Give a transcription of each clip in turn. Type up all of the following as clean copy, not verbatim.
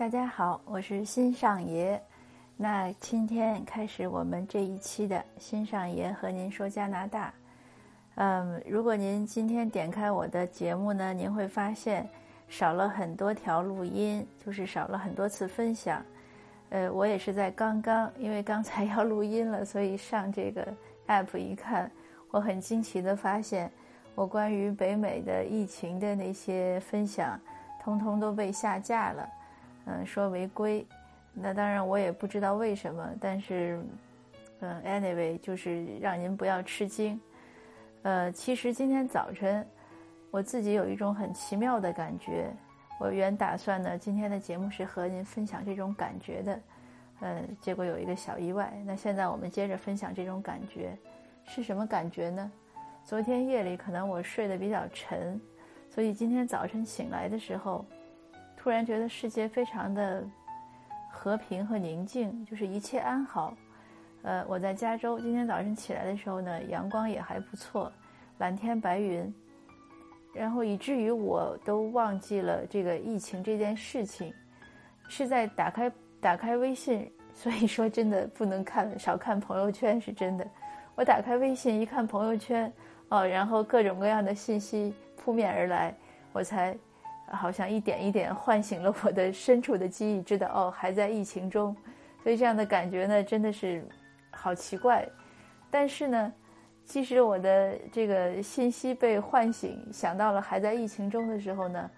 大家好，我是新上爷。那今天开始我们这一期的新上爷和您说加拿大。如果您今天点开我的节目呢，您会发现少了很多条录音，就是少了很多次分享。我也是在刚，因为刚才要录音了，所以上这个 app 一看，我很惊奇的发现我关于北美的疫情的那些分享通通都被下架了，说违规。那当然我也不知道为什么，但是anyway 就是让您不要吃惊。其实今天早晨我自己有一种很奇妙的感觉，我原打算呢今天的节目是和您分享这种感觉的，结果有一个小意外。那现在我们接着分享这种感觉是什么感觉呢？昨天夜里可能我睡得比较沉，所以今天早晨醒来的时候，突然觉得世界非常的和平和宁静，就是一切安好。我在加州，今天早晨起来的时候呢，阳光也还不错，蓝天白云，然后以至于我都忘记了这个疫情这件事情，是在打开微信，所以说真的不能少看朋友圈是真的。我打开微信一看朋友圈，然后各种各样的信息扑面而来，我才好像一点一点唤醒了我的深处的记忆，知道还在疫情中。所以这样的感觉呢真的是好奇怪。但是呢，即使我的这个信息被唤醒，想到了还在疫情中的时候呢，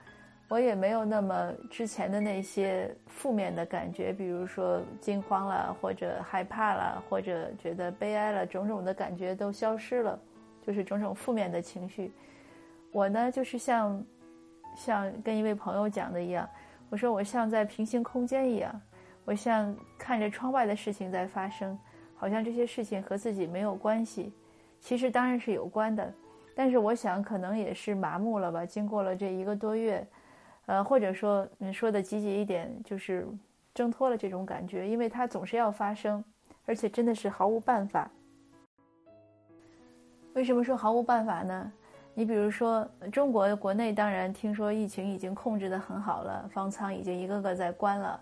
我也没有那么之前的那些负面的感觉，比如说惊慌了，或者害怕了，或者觉得悲哀了，种种的感觉都消失了，就是种种负面的情绪。我呢就是像跟一位朋友讲的一样，我说我像在平行空间一样，我像看着窗外的事情在发生，好像这些事情和自己没有关系。其实当然是有关的，但是我想可能也是麻木了吧，经过了这一个多月，或者说你说的积极一点，就是挣脱了这种感觉，因为它总是要发生，而且真的是毫无办法。为什么说毫无办法呢？你比如说中国国内，当然听说疫情已经控制得很好了，方舱已经一个个在关了，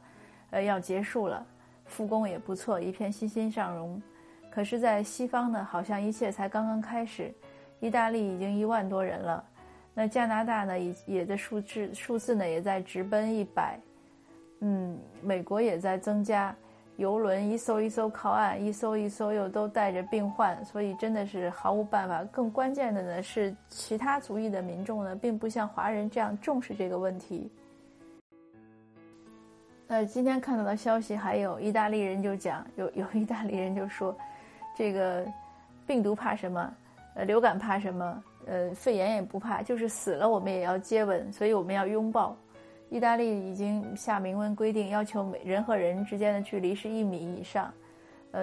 要结束了，复工也不错，一片欣欣向荣。可是在西方呢，好像一切才刚刚开始，意大利已经1万多人了，那加拿大呢也的数字呢也在直奔100，美国也在增加，游轮一艘一艘靠岸，一艘一艘又都带着病患，所以真的是毫无办法。更关键的呢是其他族裔的民众呢并不像华人这样重视这个问题。今天看到的消息还有意大利人就讲，有意大利人就说这个病毒怕什么，流感怕什么，肺炎也不怕，就是死了我们也要接吻，所以我们要拥抱。意大利已经下明文规定，要求人和人之间的距离是1米以上，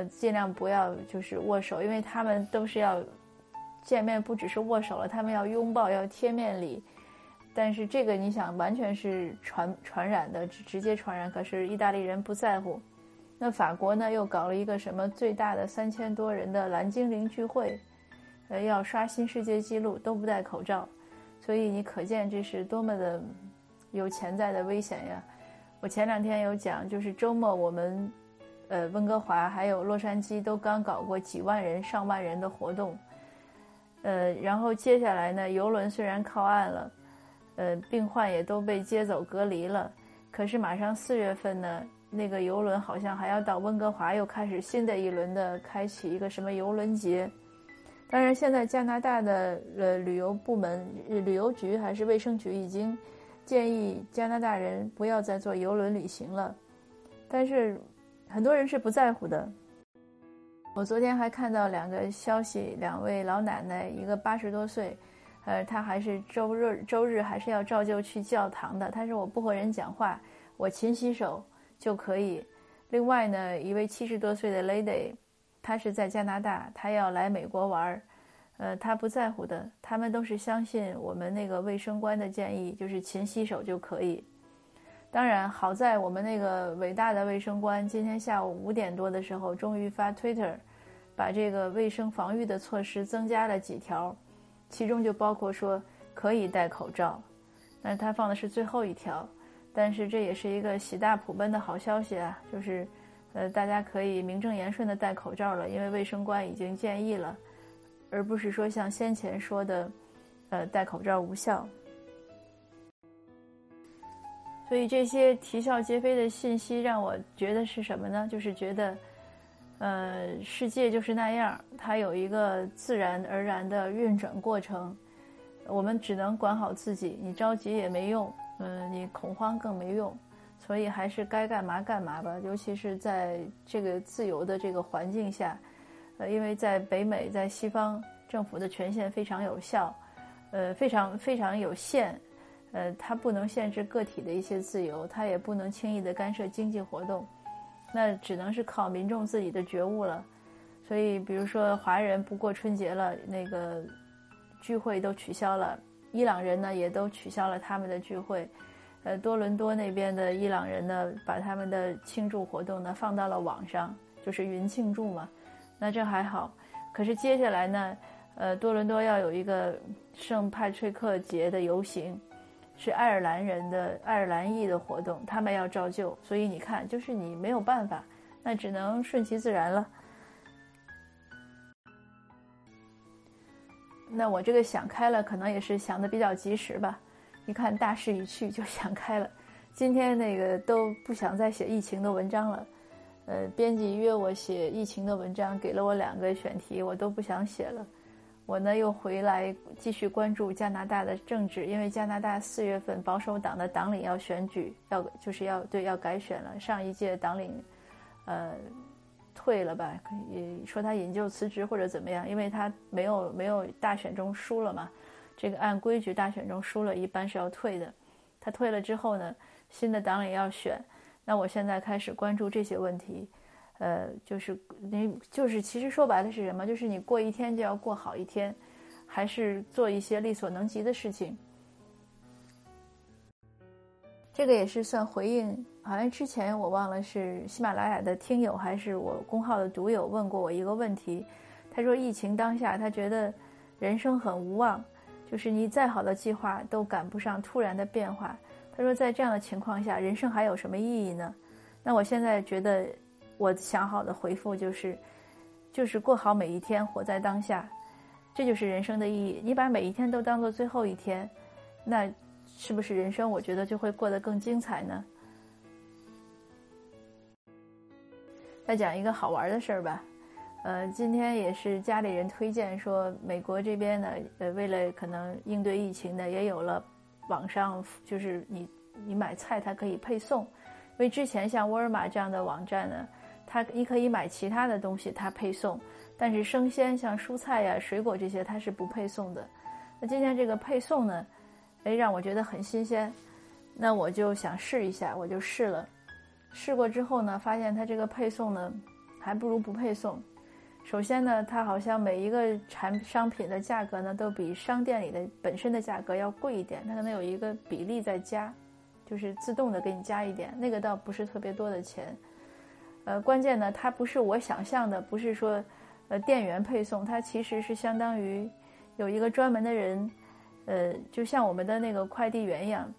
尽量不要就是握手，因为他们都是要见面，不只是握手了，他们要拥抱，要贴面礼。但是这个你想完全是传染的，直接传染，可是意大利人不在乎。那法国呢又搞了一个什么最大的3000多人的蓝精灵聚会，要刷新世界纪录，都不戴口罩，所以你可见这是多么的有潜在的危险呀！我前2天有讲，就是周末我们温哥华还有洛杉矶都刚搞过几万人上万人的活动，然后接下来呢，邮轮虽然靠岸了，病患也都被接走隔离了，可是马上4月份呢，那个邮轮好像还要到温哥华，又开始新的一轮的开启一个什么邮轮节。当然现在加拿大的旅游部门，旅游局还是卫生局已经建议加拿大人不要再做邮轮旅行了，但是很多人是不在乎的。我昨天还看到2个消息，2位老奶奶，一个80多岁，她还是周日还是要照旧去教堂的，她说我不和人讲话，我勤洗手就可以。另外呢，一位70多岁的 lady， 她是在加拿大，她要来美国玩，他不在乎的，他们都是相信我们那个卫生官的建议，就是勤洗手就可以。当然好在我们那个伟大的卫生官今天下午5点多的时候终于发 Twitter， 把这个卫生防御的措施增加了几条，其中就包括说可以戴口罩，但他放的是最后一条。但是这也是一个喜大普奔的好消息啊，就是大家可以名正言顺的戴口罩了，因为卫生官已经建议了，而不是说像先前说的戴口罩无效。所以这些啼笑皆非的信息让我觉得是什么呢？就是觉得世界就是那样，它有一个自然而然的运转过程，我们只能管好自己，你着急也没用，你恐慌更没用，所以还是该干嘛干嘛吧。尤其是在这个自由的这个环境下，因为在北美，在西方，政府的权限非常有效，非常有限，它不能限制个体的一些自由，它也不能轻易的干涉经济活动，那只能是靠民众自己的觉悟了。所以比如说华人不过春节了，那个聚会都取消了，伊朗人呢也都取消了他们的聚会，多伦多那边的伊朗人呢把他们的庆祝活动呢放到了网上，就是云庆祝嘛，那这还好。可是接下来呢，多伦多要有一个圣派翠克节的游行，是爱尔兰裔的活动，他们要照旧，所以你看，就是你没有办法，那只能顺其自然了。那我这个想开了，可能也是想的比较及时吧，一看大势已去就想开了。今天那个都不想再写疫情的文章了，编辑约我写疫情的文章，给了我2个选题，我都不想写了。我呢又回来继续关注加拿大的政治，因为加拿大4月份保守党的党领要选举，要改选了。上一届党领，退了吧，也说他引咎辞职或者怎么样，因为他没有大选中输了嘛。这个按规矩大选中输了一般是要退的，他退了之后呢，新的党领要选。那我现在开始关注这些问题。其实说白了是什么，就是你过一天就要过好一天，还是做一些力所能及的事情。这个也是算回应，好像之前我忘了是喜马拉雅的听友还是我公号的读友问过我一个问题，他说疫情当下他觉得人生很无望，就是你再好的计划都赶不上突然的变化，他说在这样的情况下人生还有什么意义呢？那我现在觉得我想好的回复就是过好每一天，活在当下，这就是人生的意义。你把每一天都当作最后一天，那是不是人生我觉得就会过得更精彩呢？再讲一个好玩的事儿吧，今天也是家里人推荐说，美国这边呢，为了可能应对疫情呢，也有了网上，就是你买菜它可以配送，因为之前像沃尔玛这样的网站呢，它你可以买其他的东西它配送，但是生鲜像蔬菜呀、水果这些它是不配送的。那今天这个配送呢，让我觉得很新鲜，那我就想试一下，我就试了。试过之后呢，发现它这个配送呢还不如不配送。首先呢，它好像每一个商品的价格呢都比商店里的本身的价格要贵一点，它可能有一个比例在加，就是自动的给你加一点，那个倒不是特别多的钱。关键呢，它不是我想象的，不是说店员配送，它其实是相当于有一个专门的人，就像我们的那个快递员一样，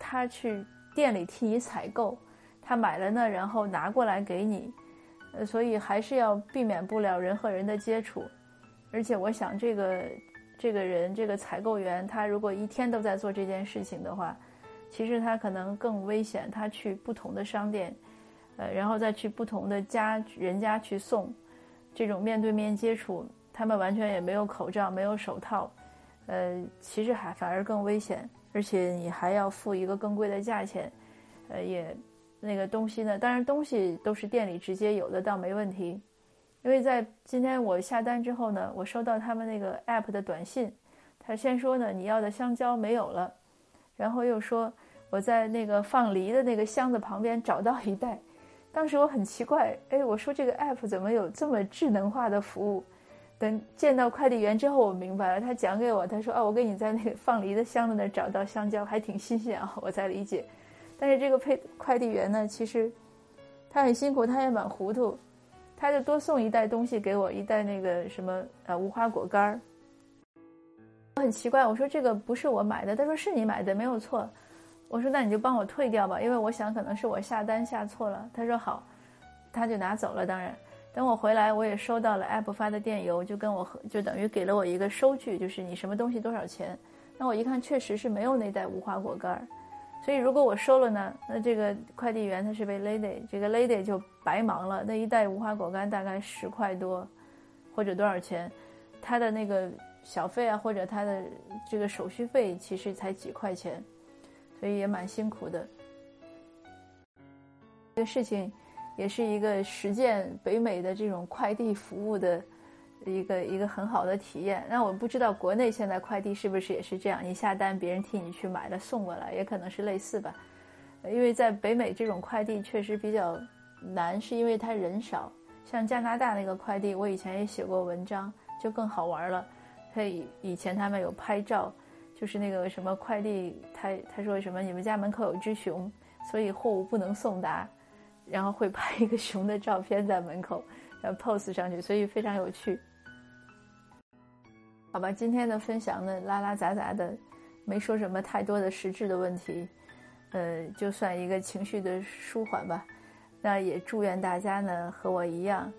他去店里替你采购，他买了呢然后拿过来给你，所以还是要避免不了人和人的接触。而且我想这个人，这个采购员，他如果一天都在做这件事情的话，其实他可能更危险，他去不同的商店，然后再去不同的人家去送，这种面对面接触，他们完全也没有口罩，没有手套，其实还反而更危险，而且你还要付一个更贵的价钱，也那个东西呢，当然东西都是店里直接有的，倒没问题，因为在今天我下单之后呢，我收到他们那个 app 的短信，他先说呢你要的香蕉没有了，然后又说我在那个放梨的那个箱子旁边找到一袋，当时我很奇怪，我说这个 app 怎么有这么智能化的服务？等见到快递员之后我明白了，他讲给我，他说我给你在那个放梨的箱子那找到香蕉，还挺新鲜啊，我才理解。但是这个快递员呢，其实他很辛苦，他也蛮糊涂，他就多送一袋东西给我，一袋那个什么无花果干。我很奇怪，我说这个不是我买的，他说是你买的没有错，我说那你就帮我退掉吧，因为我想可能是我下单下错了。他说好，他就拿走了。当然等我回来我也收到了 app 发的电邮，就跟我就等于给了我一个收据，就是你什么东西多少钱。那我一看确实是没有那袋无花果干，所以如果我收了呢，那这个快递员他是被 lady， 这个 lady 就白忙了。那一袋无花果干大概10块多或者多少钱，他的那个小费啊或者他的这个手续费其实才几块钱，所以也蛮辛苦的。这个事情也是一个实践北美的这种快递服务的一个很好的体验。那我不知道国内现在快递是不是也是这样，你下单别人替你去买了送过来，也可能是类似吧。因为在北美这种快递确实比较难，是因为它人少。像加拿大那个快递我以前也写过文章，就更好玩了。所以以前他们有拍照，就是那个什么快递，他说什么你们家门口有只熊，所以货物不能送达，然后会拍一个熊的照片在门口，然后 pose 上去，所以非常有趣。好吧，今天的分享呢拉拉杂杂的，没说什么太多的实质的问题，就算一个情绪的舒缓吧。那也祝愿大家呢和我一样，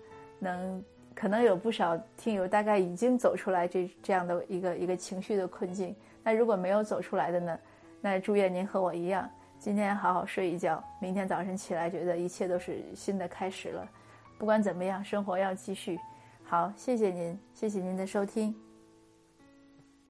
可能有不少听友大概已经走出来这样的一个情绪的困境。那如果没有走出来的呢，那祝愿您和我一样，今天好好睡一觉，明天早晨起来觉得一切都是新的开始了。不管怎么样，生活要继续。好，谢谢您，谢谢您的收听。